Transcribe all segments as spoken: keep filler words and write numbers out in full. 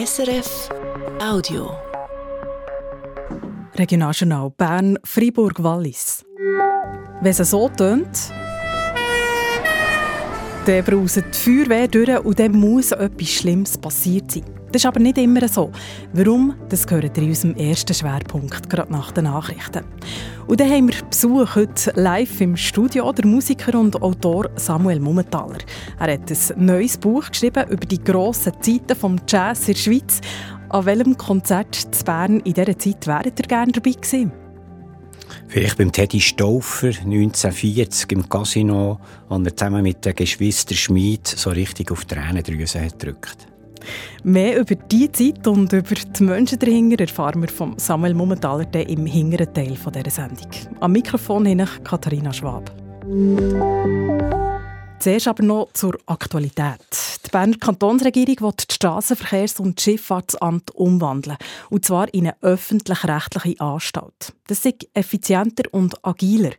S R F Audio. Regionaljournal Bern, Freiburg, Wallis. Wenn es so tönt, dann brausen die Feuerwehr durch und dann muss etwas Schlimmes passiert sein. Das ist aber nicht immer so. Warum? Das gehört in unserem ersten Schwerpunkt, gerade nach den Nachrichten. Und dann haben wir Besuch heute live im Studio, der Musiker und Autor Samuel Mumenthaler. Er hat ein neues Buch geschrieben über die grossen Zeiten des Jazz in der Schweiz. An welchem Konzert in Bern in dieser Zeit wäret ihr gerne dabei gewesen? Vielleicht beim Teddy Stauffer neunzehnhundertvierzig im Casino, als er zusammen mit den Geschwister Schmid so richtig auf Tränendrüsen hat gedrückt. Mehr über diese Zeit und über die Menschen dahinter erfahren wir von Samuel Mumenthaler im hinteren Teil dieser Sendung. Am Mikrofon hin Katharina Schwab. Zuerst aber noch zur Aktualität. Die Berner Kantonsregierung will das Strassenverkehrs- und Schifffahrtsamt umwandeln. Und zwar in eine öffentlich-rechtliche Anstalt. Das sei effizienter und agiler.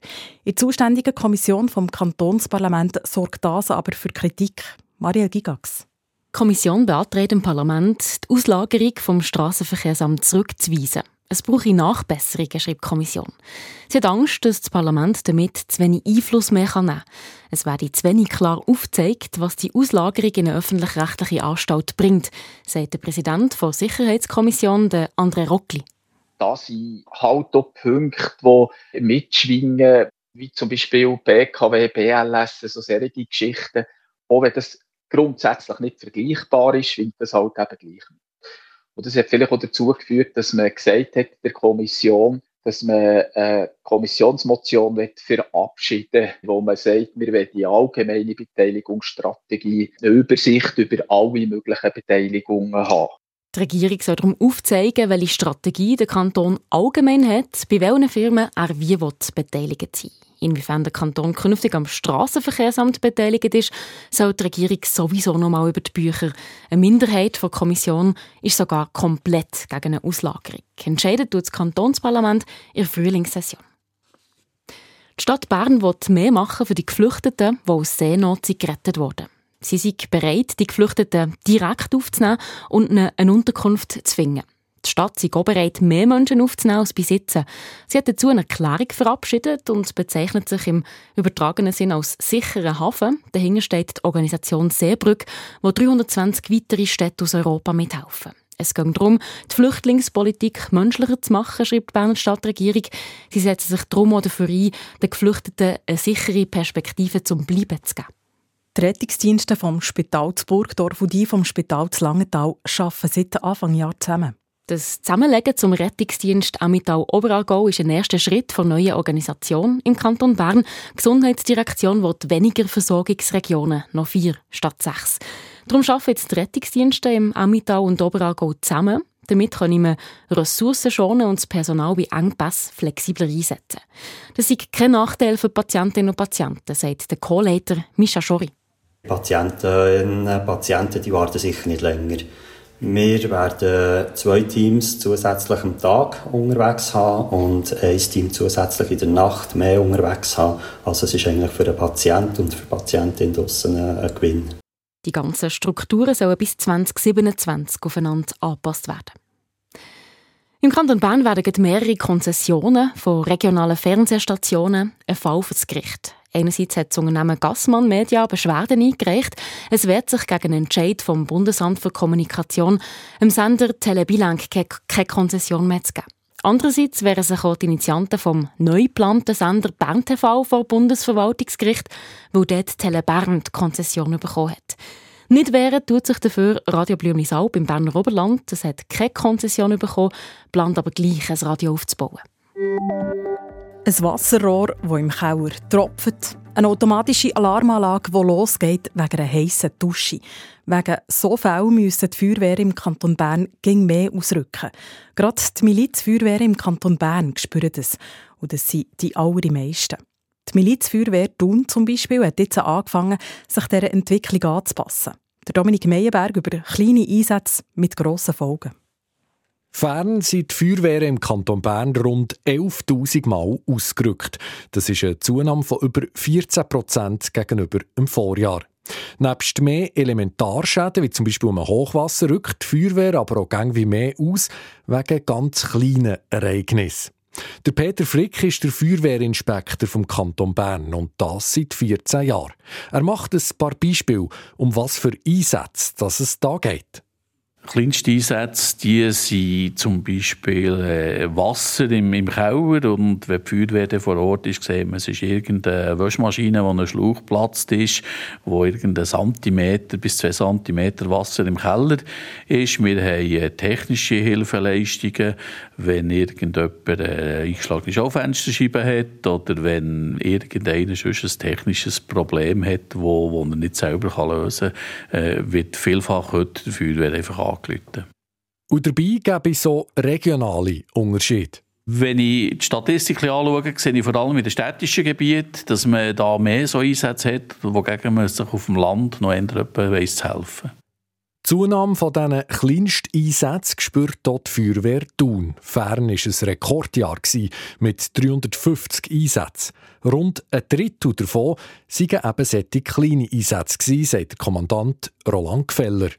In der zuständigen Kommission vom Kantonsparlament sorgt das aber für Kritik. Mariel Gigax. Die Kommission beantragt dem Parlament, die Auslagerung vom Strassenverkehrsamt zurückzuweisen. Es brauche Nachbesserungen, schreibt die Kommission. Sie hat Angst, dass das Parlament damit zu wenig Einfluss mehr nehmen kann. Es werde zu wenig klar aufgezeigt, was die Auslagerung in eine öffentlich-rechtliche Anstalt bringt, sagt der Präsident der Sicherheitskommission, André Rockli. Das sind halt auch Punkte, die mitschwingen, wie zum Beispiel B K W, B L S, so solche Geschichten, auch wenn das grundsätzlich nicht vergleichbar ist, schwingt das halt eben gleich. Und das hat vielleicht auch dazu geführt, dass man gesagt hat in der Kommission, dass man eine Kommissionsmotion verabschieden will, wo man sagt, wir wollen die allgemeine Beteiligungsstrategie eine Übersicht über alle möglichen Beteiligungen haben. Die Regierung soll darum aufzeigen, welche Strategie der Kanton allgemein hat, bei welchen Firmen er wie beteiligt sein will. Inwiefern der Kanton künftig am Strassenverkehrsamt beteiligt ist, soll die Regierung sowieso noch mal über die Bücher. Eine Minderheit der Kommission ist sogar komplett gegen eine Auslagerung. Entscheidet tut das Kantonsparlament in der Frühlingssession. Die Stadt Bern will mehr machen für die Geflüchteten, die aus Seenot gerettet wurden. Sie sind bereit, die Geflüchteten direkt aufzunehmen und ihnen eine Unterkunft zu finden. Die Stadt sei auch bereit, mehr Menschen aufzunehmen als bis jetzt. Sie hat dazu eine Erklärung verabschiedet und bezeichnet sich im übertragenen Sinn als sicheren Hafen. Dahinter steht die Organisation Seebrück, wo dreihundertzwanzig weitere Städte aus Europa mithelfen. Es geht darum, die Flüchtlingspolitik menschlicher zu machen, schreibt die Berner Stadtregierung. Sie setzen sich darum auch dafür ein, den Geflüchteten eine sichere Perspektive zum Bleiben zu geben. Die Rettungsdienste vom Spital zu Burgdorf und die vom Spital zu Langenthal arbeiten seit Anfang Jahr zusammen. Das Zusammenlegen zum Rettungsdienst Emmental-Oberaargau ist ein erster Schritt der neuen Organisation im Kanton Bern. Die Gesundheitsdirektion will weniger Versorgungsregionen, noch vier statt sechs. Darum arbeiten jetzt die Rettungsdienste im Emmental und Oberaargau zusammen. Damit können wir Ressourcen schonen und das Personal bei Engpässen flexibler einsetzen. Das ist kein Nachteil für Patientinnen und Patienten, sagt der Co-Leiter Mischa Schori. Patientinnen und Patienten die warten sicher nicht länger. Wir werden zwei Teams zusätzlich am Tag unterwegs haben und ein Team zusätzlich in der Nacht mehr unterwegs haben. Also es ist eigentlich für den Patienten und für die Patientin draussen ein Gewinn. Die ganzen Strukturen sollen bis zweitausendsiebenundzwanzig aufeinander angepasst werden. Im Kanton Bern werden mehrere Konzessionen von regionalen Fernsehstationen ein Fall für das Gericht. Einerseits hat das Unternehmen Gassmann Media Beschwerden eingereicht. Es wehrt sich gegen einen Entscheid vom Bundesamt für Kommunikation, dem Sender Telebilank keine Konzession mehr zu geben. Andererseits wären sich auch die Initianten vom neu geplanten Sender Bern T V vor Bundesverwaltungsgericht, wo dort Telebern die Konzession bekommen hat. Nicht wehren tut sich dafür Radio Blümlisalp im Berner Oberland. Das hat keine Konzession bekommen, plant aber gleich ein Radio aufzubauen. Ein Wasserrohr, das im Keller tropft. Eine automatische Alarmanlage, die losgeht wegen einer heissen Dusche. Wegen so Fällen müssen die Feuerwehr im Kanton Bern gegen mehr ausrücken. Gerade die Milizfeuerwehr im Kanton Bern spüren das. Und das sind die allermeisten. Die Milizfeuerwehr Thun zum Beispiel hat jetzt angefangen, sich dieser Entwicklung anzupassen. Der Dominik Meyenberg über kleine Einsätze mit grossen Folgen. Fern sind die Feuerwehren im Kanton Bern rund elftausend Mal ausgerückt. Das ist eine Zunahme von über vierzehn Prozent gegenüber dem Vorjahr. Nebst mehr Elementarschäden, wie zum Beispiel um ein Hochwasser, rückt die Feuerwehr aber auch gängig wie mehr aus, wegen ganz kleinen Ereignissen. Der Peter Frick ist der Feuerwehrinspektor vom Kanton Bern und das seit vierzehn Jahren. Er macht ein paar Beispiele, um was für Einsätze dass es da geht. Kleinste Einsätze, die sind zum Beispiel äh, Wasser im, im Keller, und wenn die Feuerwehr vor Ort ist, sieht man, es ist irgendeine Waschmaschine, wo ein Schlauch platzt ist, wo irgendein Zentimeter bis zwei Zentimeter Wasser im Keller ist. Wir haben äh, technische Hilfeleistungen, wenn irgendjemand äh, eingeschlagene Schaufensterscheibe hat oder wenn irgendeiner sonst ein technisches Problem hat, das wo, wo er nicht selber kann lösen kann, äh, wird vielfach heute die Feuerwehr einfach angerufen. Und dabei gäbe es so regionale Unterschiede. Wenn ich die Statistik anschaue, sehe ich vor allem in den städtischen Gebieten, dass man da mehr so Einsätze hat, wogegen man sich auf dem Land noch jemandem weiss zu helfen. Die Zunahme von diesen kleinsten Einsätzen spürt auch die Feuerwehr Thun. Fern war es ein Rekordjahr mit dreihundertfünfzig Einsätzen. Rund ein Drittel davon seien eben solche kleine Einsätze, sagt der Kommandant Roland Gfeller.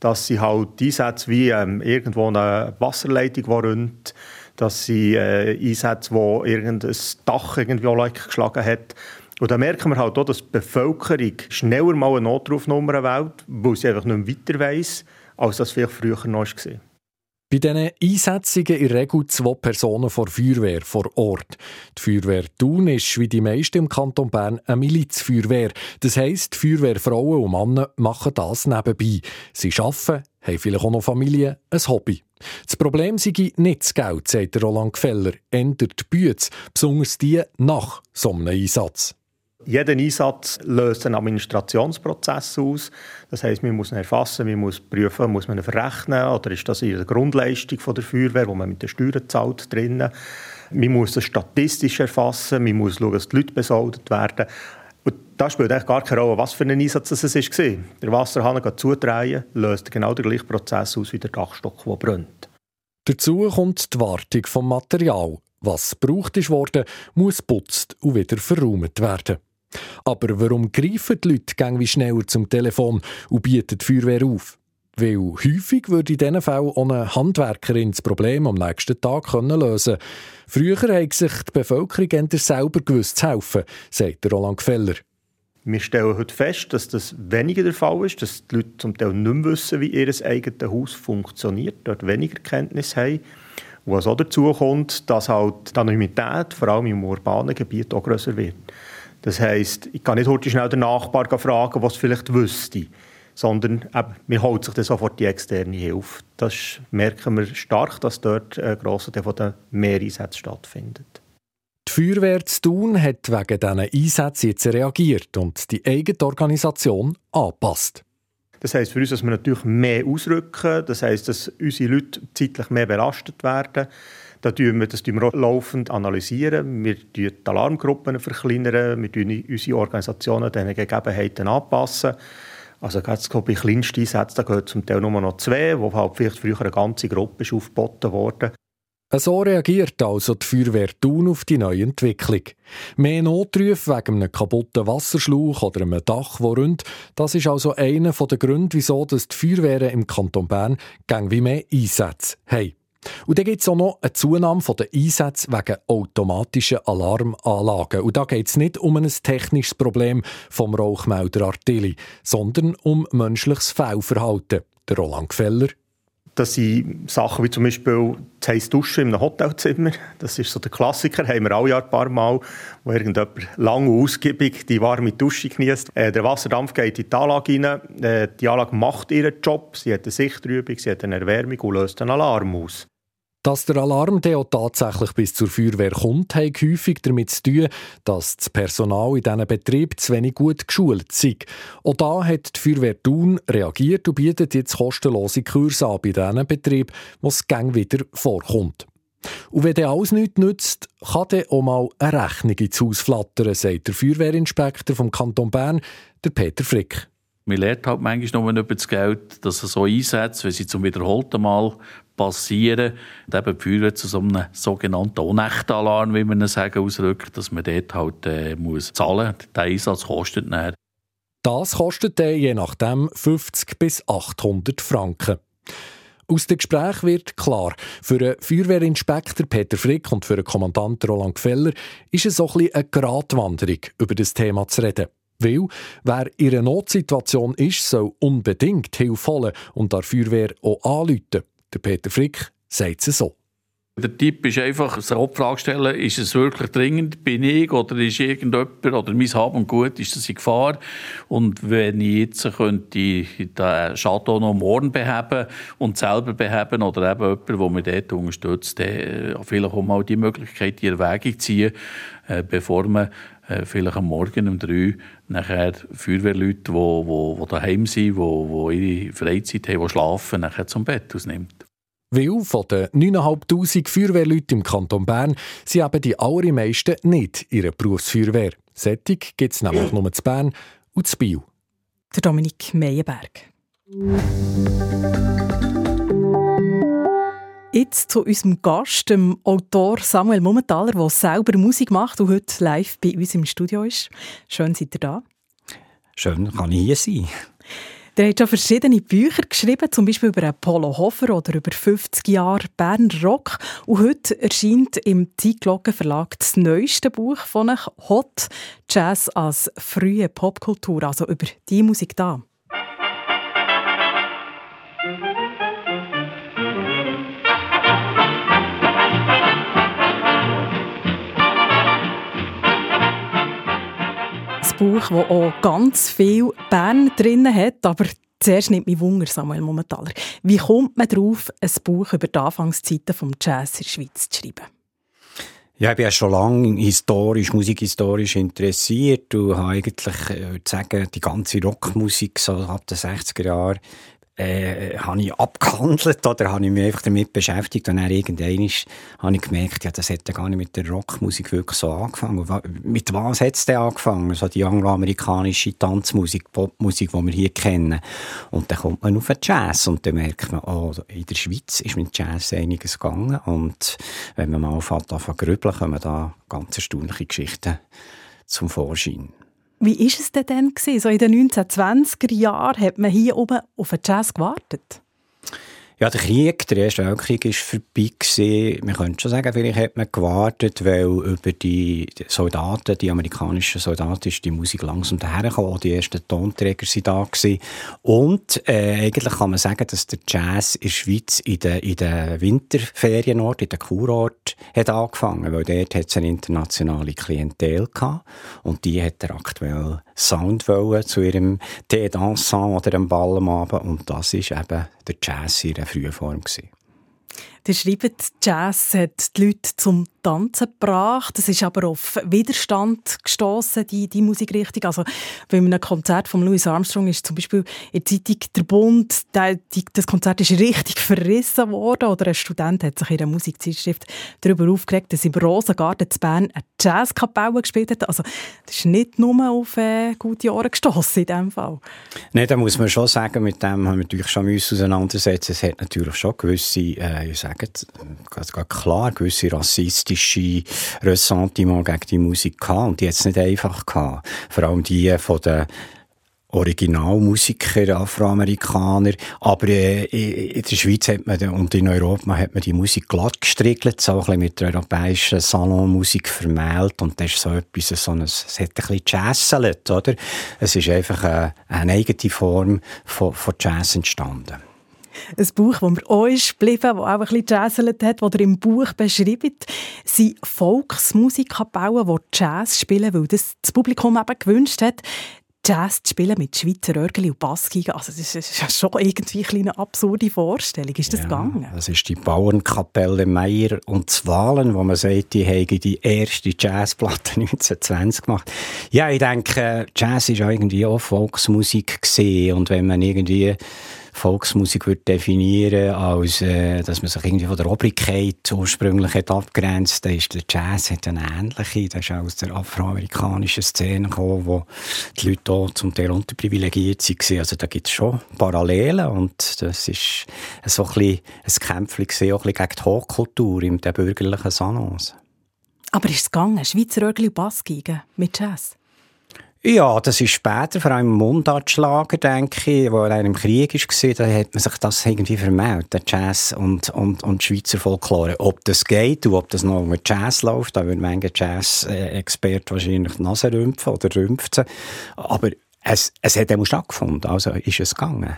Dass sie halt Einsätze wie ähm, irgendwo eine Wasserleitung, die rinnt, dass sie äh, Einsätze, wo irgendein Dach irgendwie auch geschlagen hat. Und da merken wir halt auch, dass die Bevölkerung schneller mal eine Notrufnummer wählt, weil sie einfach nicht mehr weiter weiss, als das vielleicht früher noch war. Bei diesen Einsätzen in der Regel zwei Personen vor Feuerwehr vor Ort. Die Feuerwehr Thun ist, wie die meisten im Kanton Bern, eine Milizfeuerwehr. Das heisst, die Feuerwehrfrauen und Männer machen das nebenbei. Sie arbeiten, haben vielleicht auch noch Familie, ein Hobby. Das Problem sei nicht das Geld, sagt Roland Gfeller, ändert die Bütze, besonders die nach so einem Einsatz. Jeder Einsatz löst einen Administrationsprozess aus. Das heisst, man muss ihn erfassen, man muss prüfen, muss man ihn verrechnen, oder ist das in der Grundleistung der Feuerwehr, die man mit den Steuern zahlt, drin. Man muss das statistisch erfassen, man muss schauen, dass die Leute besoldet werden. Und da spielt eigentlich gar keine Rolle, was für ein Einsatz es war. Der Wasserhahn zudrehen, löst genau den gleichen Prozess aus wie der Dachstock, der brennt. Dazu kommt die Wartung des Materials. Was gebraucht ist worden, muss geputzt und wieder verräumt werden. Aber warum greifen die Leute gängig schneller zum Telefon und bieten die Feuerwehr auf? Weil häufig würde in diesen Fällen auch eine Handwerkerin das Problem am nächsten Tag lösen können. Früher hat sich die Bevölkerung endlich selber gewusst zu helfen, sagt Roland Gfeller. Wir stellen heute fest, dass das weniger der Fall ist, dass die Leute zum Teil nicht mehr wissen, wie ihr eigenes Haus funktioniert, dort weniger Kenntnis haben. Was auch dazu kommt, dass halt die Anonymität, vor allem im urbanen Gebiet, auch grösser wird. Das heisst, ich kann nicht heute schnell den Nachbarn fragen, was vielleicht wüsste, sondern eben, man holt sich dann sofort die externe Hilfe. Das merken wir stark, dass dort ein grosser Teil der Mehreinsätze stattfindet. Die Feuerwehr zu Thun hat wegen diesen Einsätzen jetzt reagiert und die eigene Organisation angepasst. Das heisst für uns, dass wir natürlich mehr ausrücken. Das heisst, dass unsere Leute zeitlich mehr belastet werden. Das tun wir, das tun wir laufend analysieren. Wir verkleinern die Alarmgruppen, verkleinern. Wir tun unsere Organisationen diesen Gegebenheiten anpassen. Also ganz bei kleinsten Einsätzen, da gehört zum Teil nur noch zwei, wo halt vielleicht früher eine ganze Gruppe ist aufgeboten worden. So reagiert also die Feuerwehr Thun auf die neue Entwicklung. Mehr Notrufe wegen einem kaputten Wasserschlauch oder einem Dach, das rund, das ist also einer der Gründe, wieso die Feuerwehren im Kanton Bern gängig mehr Einsätze haben. Und dann gibt es auch noch eine Zunahme der Einsätze wegen automatischer Alarmanlagen. Und da geht es nicht um ein technisches Problem vom Rauchmelder Artilli, sondern um menschliches Fehlverhalten. Der Roland Gfeller. Das sind Sachen wie zum Beispiel das heiße Duschen in einem Hotelzimmer. Das ist so der Klassiker, haben wir alle Jahr ein paar Mal, wo irgendjemand lang und ausgiebig die warme Dusche genießt. Äh, der Wasserdampf geht in die Anlage rein. Äh, die Anlage macht ihren Job. Sie hat eine Sichtrübung, sie hat eine Erwärmung und löst einen Alarm aus. Dass der Alarm dann auch tatsächlich bis zur Feuerwehr kommt, hat häufig damit zu tun, dass das Personal in diesen Betrieben zu wenig gut geschult sei. Auch da hat die Feuerwehr Thun reagiert und bietet jetzt kostenlose Kurse an bei diesen Betrieben, wo es gängig wieder vorkommt. Und wenn dann alles nichts nützt, kann dann auch mal eine Rechnung ins Haus flattern, sagt der Feuerwehrinspektor vom Kanton Bern, der Peter Frick. Man lernt halt manchmal nur über das Geld, dass er so einsetzt, wenn sie zum wiederholten Mal passieren, und eben die Feuerwehr zu so einem sogenannten Ohnächtalarm, wie man sagen, ausrückt, dass man dort halt äh, muss zahlen muss. Der Einsatz kostet nicht. Das kostet je nachdem fünfzig bis achthundert Franken. Aus dem Gespräch wird klar, für den Feuerwehrinspektor Peter Frick und für den Kommandanten Roland Gfeller ist es so ein bisschen eine Gratwanderung, über das Thema zu reden. Weil, wer in einer Notsituation ist, soll unbedingt Hilfe holen und der Feuerwehr auch anrufen. Der Peter Frick sagt es so. Der Tipp ist einfach, sich die Frage stellen, ist es wirklich dringend, bin ich oder ist irgendjemand oder mein Hab und Gut, ist das in Gefahr? Und wenn ich jetzt könnte den Schaden noch morgen beheben und selber beheben oder eben jemand, der mich dort unterstützt, dann vielleicht auch mal die Möglichkeit, die Erwägung ziehen, bevor man vielleicht am Morgen um drei nachher Feuerwehrleute, die daheim sind, die ihre Freizeit haben, die schlafen, nachher zum Bett ausnimmt. Weil von den neuntausendfünfhundert Feuerwehrleuten im Kanton Bern sind eben die allermeisten nicht in ihrer Berufsfeuerwehr. Sättig gibt es nämlich nur zu Bern und zu Biel. Der Dominik Meyenberg. Jetzt zu unserem Gast, dem Autor Samuel Mumenthaler, der selber Musik macht und heute live bei uns im Studio ist. Schön, seid ihr da. Schön, kann ich hier sein. Der hat schon verschiedene Bücher geschrieben, zum Beispiel über Apollo Hofer oder über fünfzig Jahre Bernrock. Und heute erscheint im Zeitglocken Verlag das neueste Buch von euch, «Hot Jazz als frühe Popkultur», also über die Musik da. Buch, das auch ganz viel Bern drin hat. Aber zuerst nimmt mich Wunder, Samuel Mumenthaler. Wie kommt man darauf, ein Buch über die Anfangszeiten des Jazz in der Schweiz zu schreiben? Ja, ich bin ja schon lange historisch, musikhistorisch interessiert und habe eigentlich, ich würde sagen, die ganze Rockmusik so ab den sechziger Jahren äh, habe ich abgehandelt oder habe ich mich einfach damit beschäftigt. Und dann irgendwann habe ich gemerkt, ja, das hat ja gar nicht mit der Rockmusik wirklich so angefangen. Und mit was hat es denn angefangen? Also die angloamerikanische Tanzmusik, Popmusik, die wir hier kennen. Und dann kommt man auf den Jazz und dann merkt man, oh, in der Schweiz ist mit Jazz einiges gegangen. Und wenn man mal anfängt zu grübeln, kommen da ganz erstaunliche Geschichten zum Vorschein. Wie war es denn dann? So in den neunzehnhundertzwanziger Jahren hat man hier oben auf den Jazz gewartet? Ja, der Krieg, der Erste Weltkrieg, war vorbei. Man könnte schon sagen, vielleicht hat man gewartet, weil über die Soldaten, die amerikanischen Soldaten, ist die Musik langsam dahergekommen. Die ersten Tonträger waren da. Und äh, eigentlich kann man sagen, dass der Jazz in der Schweiz in den, in den Winterferienorten, in den Kurorten, hat angefangen. Weil dort hat es eine internationale Klientel gehabt. Und die hat der aktuelle Sound wollen, zu ihrem Thé dansant oder einem Ball am Abend. Und das ist eben der Jazz in einer frühen Form gewesen. Sie schreiben, Jazz hat die Leute zum Tanzen gebracht. Es ist aber auf Widerstand gestossen, die, die Musikrichtung. Also, bei einem Konzert von Louis Armstrong ist zum Beispiel in der Zeitung «Der Bund», der, die, das Konzert ist richtig verrissen worden. Oder ein Student hat sich in einer Musikzeitschrift darüber aufgeregt, dass im Rosengarten zu Bern eine Jazzkapelle gespielt hat. Also, das ist nicht nur auf äh, gute Ohren gestossen in diesem Fall. Nein, da muss man schon sagen, mit dem haben wir natürlich schon auseinandersetzen. Es hat natürlich schon gewisse, äh, ich sage es ganz klar, gewisse rassistische Ressentiments gegen die Musik gehabt. Und die hat es nicht einfach gehabt. Vor allem die von den Originalmusiker, Afroamerikaner. Aber äh, in der Schweiz hat man, und in Europa hat man die Musik glatt gestriegelt, so ein bisschen mit der europäischen Salonmusik vermählt. Und das ist so etwas, so ein, es hat ein bisschen jazzelt, oder? Es ist einfach eine, eine eigene Form von, von Jazz entstanden. Ein Buch, das mir auch ist geblieben, das auch ein bisschen jazzelt hat, das ihr im Buch beschreibt, sind Volksmusikkapellen, die Jazz spielen, weil das das Publikum eben gewünscht hat. Jazz zu spielen mit Schweizer Orgel und Bassgiga, also das ist ja schon irgendwie eine absurde Vorstellung. Ist das ja, gegangen? Das ist die Bauernkapelle Meier und Zwahlen, wo man sagt, die haben die erste Jazzplatte neunzehnhundertzwanzig gemacht. Ja, ich denke, Jazz war irgendwie auch Volksmusik gewesen. Und wenn man irgendwie Volksmusik würde definieren als, äh, dass man sich irgendwie von der Obrigkeit ursprünglich hat abgrenzt, dann ist der Jazz hat eine ähnliche, das ist aus der afroamerikanischen Szene gekommen, wo die Leute auch zum Teil unterprivilegiert waren. Also da gibt es schon Parallelen und das ist so ein bisschen ein Kämpfchen, auch ein bisschen gegen die Hochkultur in den bürgerlichen Salons. Aber ist es gegangen? Schweizer Orgel und Bassgeigen mit Jazz? Ja, das ist später, vor allem im Mundartschlager, denke ich, wo er im Krieg war, da hat man sich das irgendwie vermeldet, der Jazz und, und, und Schweizer Folklore. Ob das geht und ob das noch mit Jazz läuft, da würde manche Jazz-Experte wahrscheinlich die Nase rümpfen oder rümpfen. Aber es, es hat auch stattgefunden, also ist es gegangen.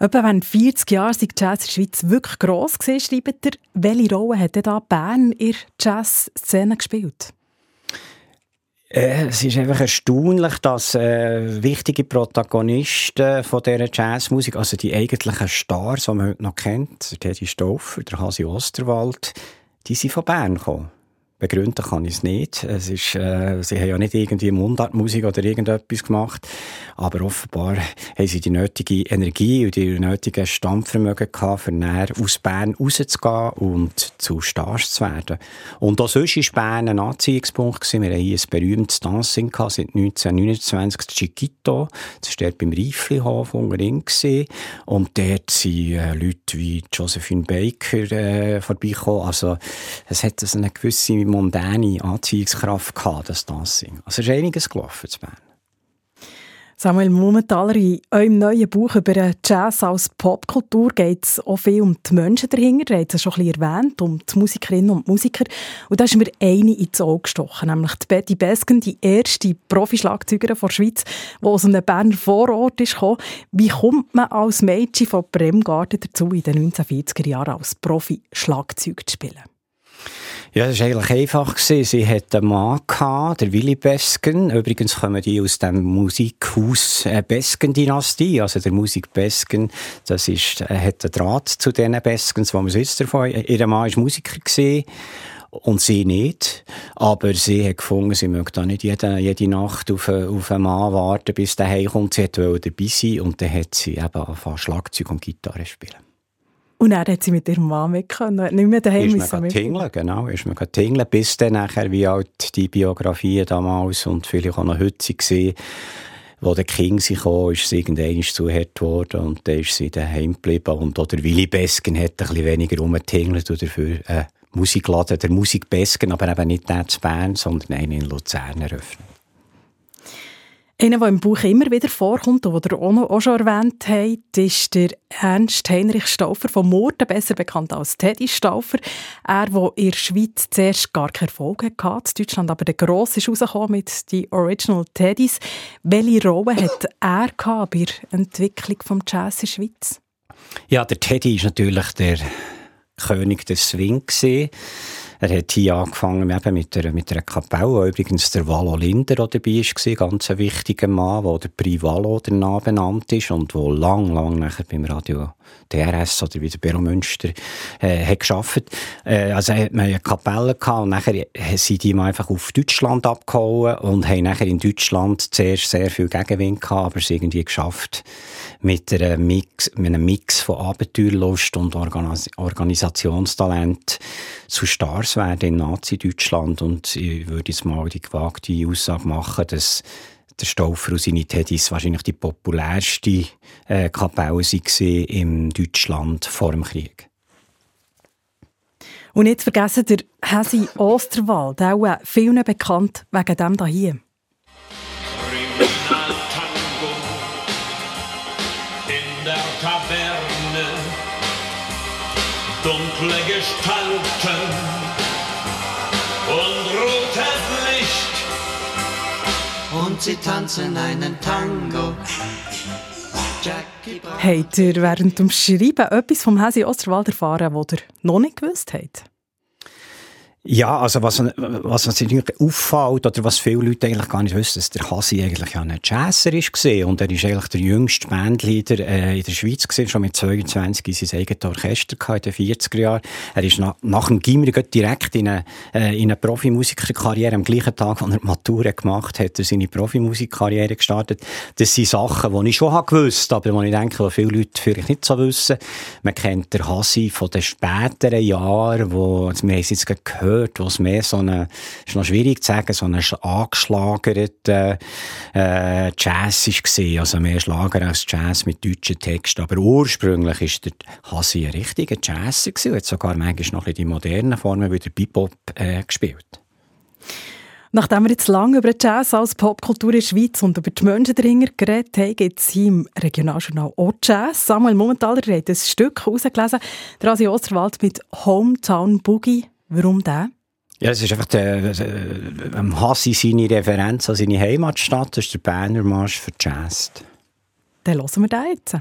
Etwa wenn vierzig Jahre seit Jazz in der Schweiz wirklich gross war, schreibt er, welche Rolle hat denn da Bern in der Jazz-Szene gespielt? Es ist einfach erstaunlich, dass äh, wichtige Protagonisten von dieser Jazzmusik, also die eigentlichen Stars, die man heute noch kennt, der Teddy Stauffer, der Hazy Osterwald, die sind von Bern gekommen. Begründen kann ich es nicht. Es ist, äh, sie haben ja nicht irgendwie Mundartmusik oder irgendetwas gemacht, aber offenbar haben sie die nötige Energie und die nötige Stammvermögen gehabt, um aus Bern rauszugehen und zu Stars zu werden. Und auch sonst war Bern ein Anziehungspunkt. Wir hatten hier ein berühmtes Dancing gehabt, seit neunzehnhundertneunundzwanzig, das Chikito. Das war dort beim Reiflihof unten. Und dort sind äh, Leute wie Josephine Baker äh, vorbeigekommen. Also es hat also eine gewisse mondäne Anziehungskraft gehabt, das Dancing. Also es ist einiges gelaufen zu Bern. Samuel Mumenthaler, in eurem neuen Buch über Jazz als Popkultur geht es auch viel um die Menschen dahinter. Ihr habt es schon ein bisschen erwähnt, um die Musikerinnen und Musiker. Und da ist mir eine ins Auge gestochen, nämlich die Betty Beskin, die erste Profi-Schlagzeugerin der Schweiz, die aus einem Berner Vorort ist gekommen. Wie kommt man als Mädchen von Bremgarten dazu, in den neunzehnhundertvierziger Jahren als Profi-Schlagzeug zu spielen? Ja, das war eigentlich einfach. Sie hatte einen Mann, der Willi Bisgen. Übrigens kommen die aus dem Musikhaus Bisgen-Dynastie. Also der Musik Bisgen, das ist, hat einen Draht zu diesen Bisgens, die man sonst davon hat. Ihr Mann war Musiker und sie nicht. Aber sie hat gefunden, sie möchte da nicht jede, jede Nacht auf, auf einen Mann warten, bis der heimkommt. Sie wollte dabei sein und dann hat sie eben angefangen, Schlagzeug und Gitarre spielen. Und dann hat sie mit ihrem Mann weg können, nicht mehr daheim ist man tingeln, genau, ist man tingeln, bis dann nachher, wie alt die Biografien damals und vielleicht auch noch heute waren, wo der King sie kam, ist sie irgendwann zu hart worden und dann ist sie daheim geblieben. Und auch der Willi Bisgen hat ein bisschen weniger rumgetingelt und dafür äh, Musikladen, der Musik Bisgen, aber eben nicht der zu Bern, sondern einen in Luzern eröffnet. Einer, der im Buch immer wieder vorkommt und den ihr auch schon erwähnt habt, ist der Ernst Heinrich Stauffer von Murten, besser bekannt als Teddy Stauffer. Er, der in der Schweiz zuerst gar keinen Erfolg hatte, in Deutschland aber der gross ist rausgekommen mit den Original Teddys. Welche Rolle hatte er bei der Entwicklung des Jazz in der Schweiz? Ja, der Teddy war natürlich der König des Swing. Er hat hier angefangen eben mit einer, mit einer Kapelle, übrigens der Walo Linder, der dabei war, ganz ein wichtiger Mann, wo der Prix Walo danach benannt ist und der lang, lang nachher beim Radio D R S oder wie der Beromünster äh, hat gearbeitet. Äh, also hat man eine Kapelle gehabt und nachher sind die mal einfach auf Deutschland abgehauen und haben nachher in Deutschland zuerst sehr viel Gegenwind gehabt, aber es irgendwie geschafft mit, einer Mix, mit einem Mix von Abenteuerlust und Organis- Organisationstalent zu Stars werden in Nazi-Deutschland und ich würde jetzt mal die gewagte Aussage machen, dass der Stauffer und seine Teddys wahrscheinlich die populärste äh, Kapelle waren in Deutschland vor dem Krieg. Und nicht vergessen der Hazy Osterwald, auch vielen bekannt wegen dem da hier. Original Tango in der Taverne, dunkle Gestalten und rotes Licht. Und sie tanzen einen Tango. Habt ihr während dem Schreiben etwas vom Hazy Osterwald erfahren, was ihr noch nicht gewusst habt? Ja, also was, was natürlich auffällt, oder was viele Leute eigentlich gar nicht wissen, dass der Hazy eigentlich ja ein Jazzer war. Und er war eigentlich der jüngste Bandleader äh, in der Schweiz gewesen, schon mit zweiundzwanzig sein eigenes Orchester gehabt, in den vierziger Jahren. Er ist nach, nach dem Gymnasium direkt in eine, äh, in eine Profimusikerkarriere, am gleichen Tag, als er die Matura gemacht hat, er seine Profimusikkarriere gestartet. Das sind Sachen, die ich schon habe gewusst, aber die ich denke, die viele Leute vielleicht nicht so wissen. Man kennt den Hazy von den späteren Jahren, wo, wir haben es jetzt gehört, wo es mehr so eine, ist noch schwierig zu sagen, so eine angeschlagerte äh, Jazz war, also mehr Schlager als Jazz mit deutschen Texten. Aber ursprünglich war der Hazy ein richtiger Jazzer und hat sogar manchmal noch in die modernen Formen wieder Bebop äh, gespielt. Nachdem wir jetzt lange über Jazz als Popkultur in der Schweiz und über die Menschen dahinter geredet haben, gibt es hier im Regionaljournal auch Jazz. Samuel Mumenthaler hat ein Stück herausgelesen, der Hazy Osterwald mit «Hometown Boogie». Warum der? Ja, es ist einfach der, am Hazy seine Referenz an seine Heimatstadt. Das ist der Berner Marsch für Jazz. Dann hören wir den jetzt.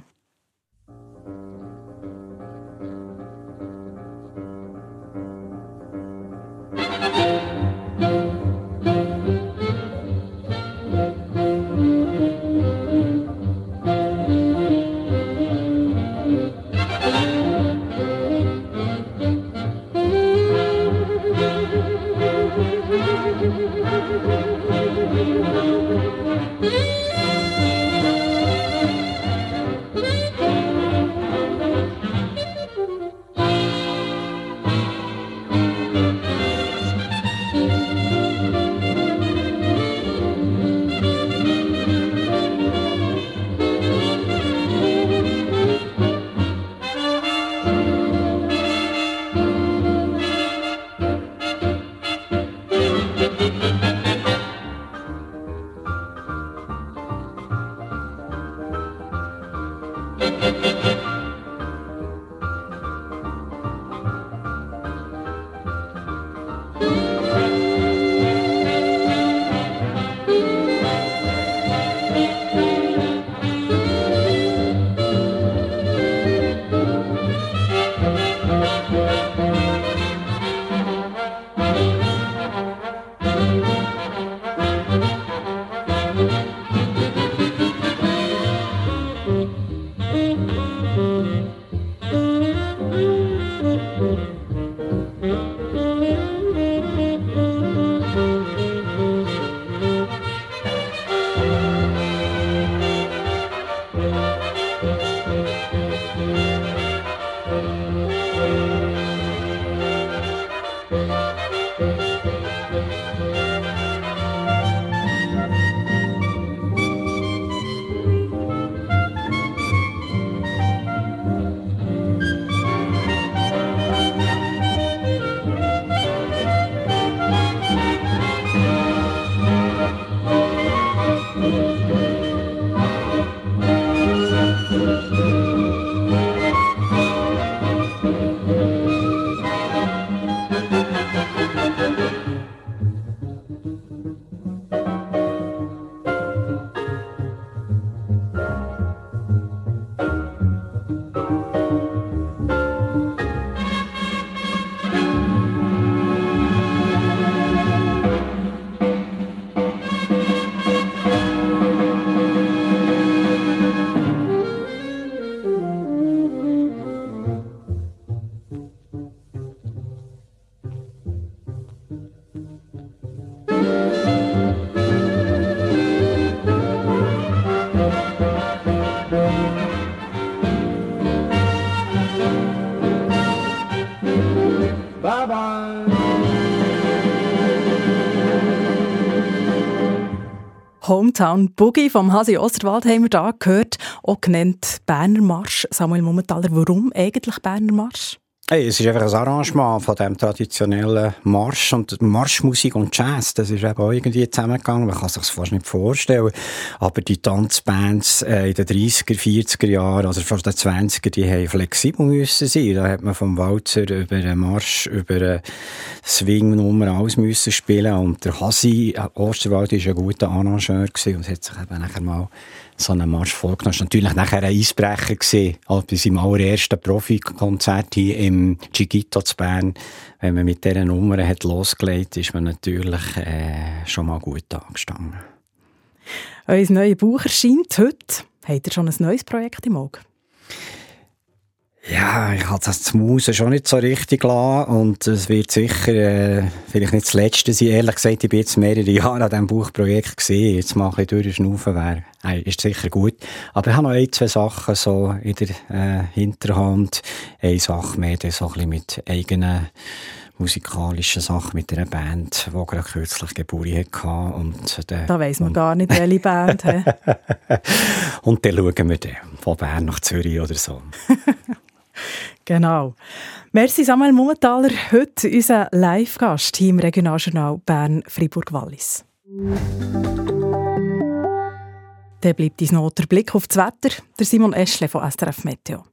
«Hometown Boogie» vom Hazy Osterwald haben wir da gehört, auch genannt «Berner Marsch». Samuel Mumenthaler, warum eigentlich «Berner Marsch»? Hey, es ist einfach ein Arrangement von dem traditionellen Marsch und Marschmusik und Jazz. Das ist eben auch irgendwie zusammengegangen. Man kann sich das fast nicht vorstellen. Aber die Tanzbands in den dreißiger, vierziger Jahren, also vor den zwanziger, die haben flexibel müssen sein. Da hat man vom Walzer über den Marsch, über den Swing-Nummer alles müssen spielen. Und der Hazy Osterwald war ein guter Arrangeur gewesen und hat sich eben nachher mal so einen Marsch vorgenommen. Das war natürlich nachher ein Eisbrecher gewesen, also bei seinem allerersten Profikonzert hier im Chikito zu Bern. Wenn man mit dieser Nummer hat losgelegt, ist man natürlich äh, schon mal gut angestanden. Euer neues Buch erscheint heute. Habt ihr schon ein neues Projekt im Auge? Ja, ich habe das Maus schon nicht so richtig gelassen und es wird sicher äh, vielleicht nicht das Letzte sein. Ehrlich gesagt, ich bin jetzt mehrere Jahre an diesem Buchprojekt gesehen. Jetzt mache ich durchschnaufen, wäre äh, ist sicher gut. Aber ich habe noch ein, zwei Sachen so in der äh, Hinterhand. Eine Sache mehr, so ein bisschen mit eigenen musikalischen Sachen, mit einer Band, die gerade kürzlich Geburtstag hatte. Und der, da weiss man und, gar nicht, welche Band. Und dann schauen wir dann von Bern nach Zürich oder so. Genau. Merci Samuel Mumenthaler, heute unser Live-Gast im Regionaljournal Bern-Fribourg-Wallis. Dann bleibt uns noch der Blick auf das Wetter. Der Simon Eschle von S R F Meteo.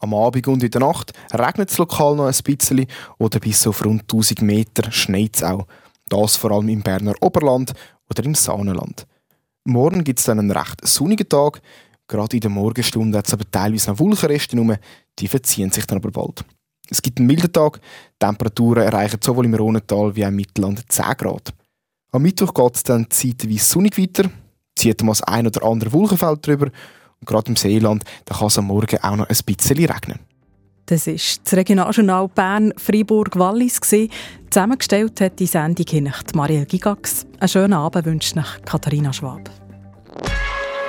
Am Abend und in der Nacht regnet es lokal noch ein bisschen oder bis auf rund tausend Meter schneit es auch. Das vor allem im Berner Oberland oder im Saanenland. Morgen gibt es dann einen recht sonnigen Tag. Gerade in der Morgenstunde hat es aber teilweise noch Wolkenreste rum. Die verziehen sich dann aber bald. Es gibt einen milden Tag. Die Temperaturen erreichen sowohl im Rhonental wie auch im Mittelland zehn Grad. Am Mittwoch geht es dann zeitweise sonnig weiter. Zieht mal das ein oder andere Wolkenfeld drüber. Und gerade im Seeland kann es am Morgen auch noch ein bisschen regnen. Das war das Regionaljournal Bern-Fribourg-Wallis. Zusammengestellt hat die Sendung hinecht Mariel Gigax. Einen schönen Abend wünscht nach Katharina Schwab.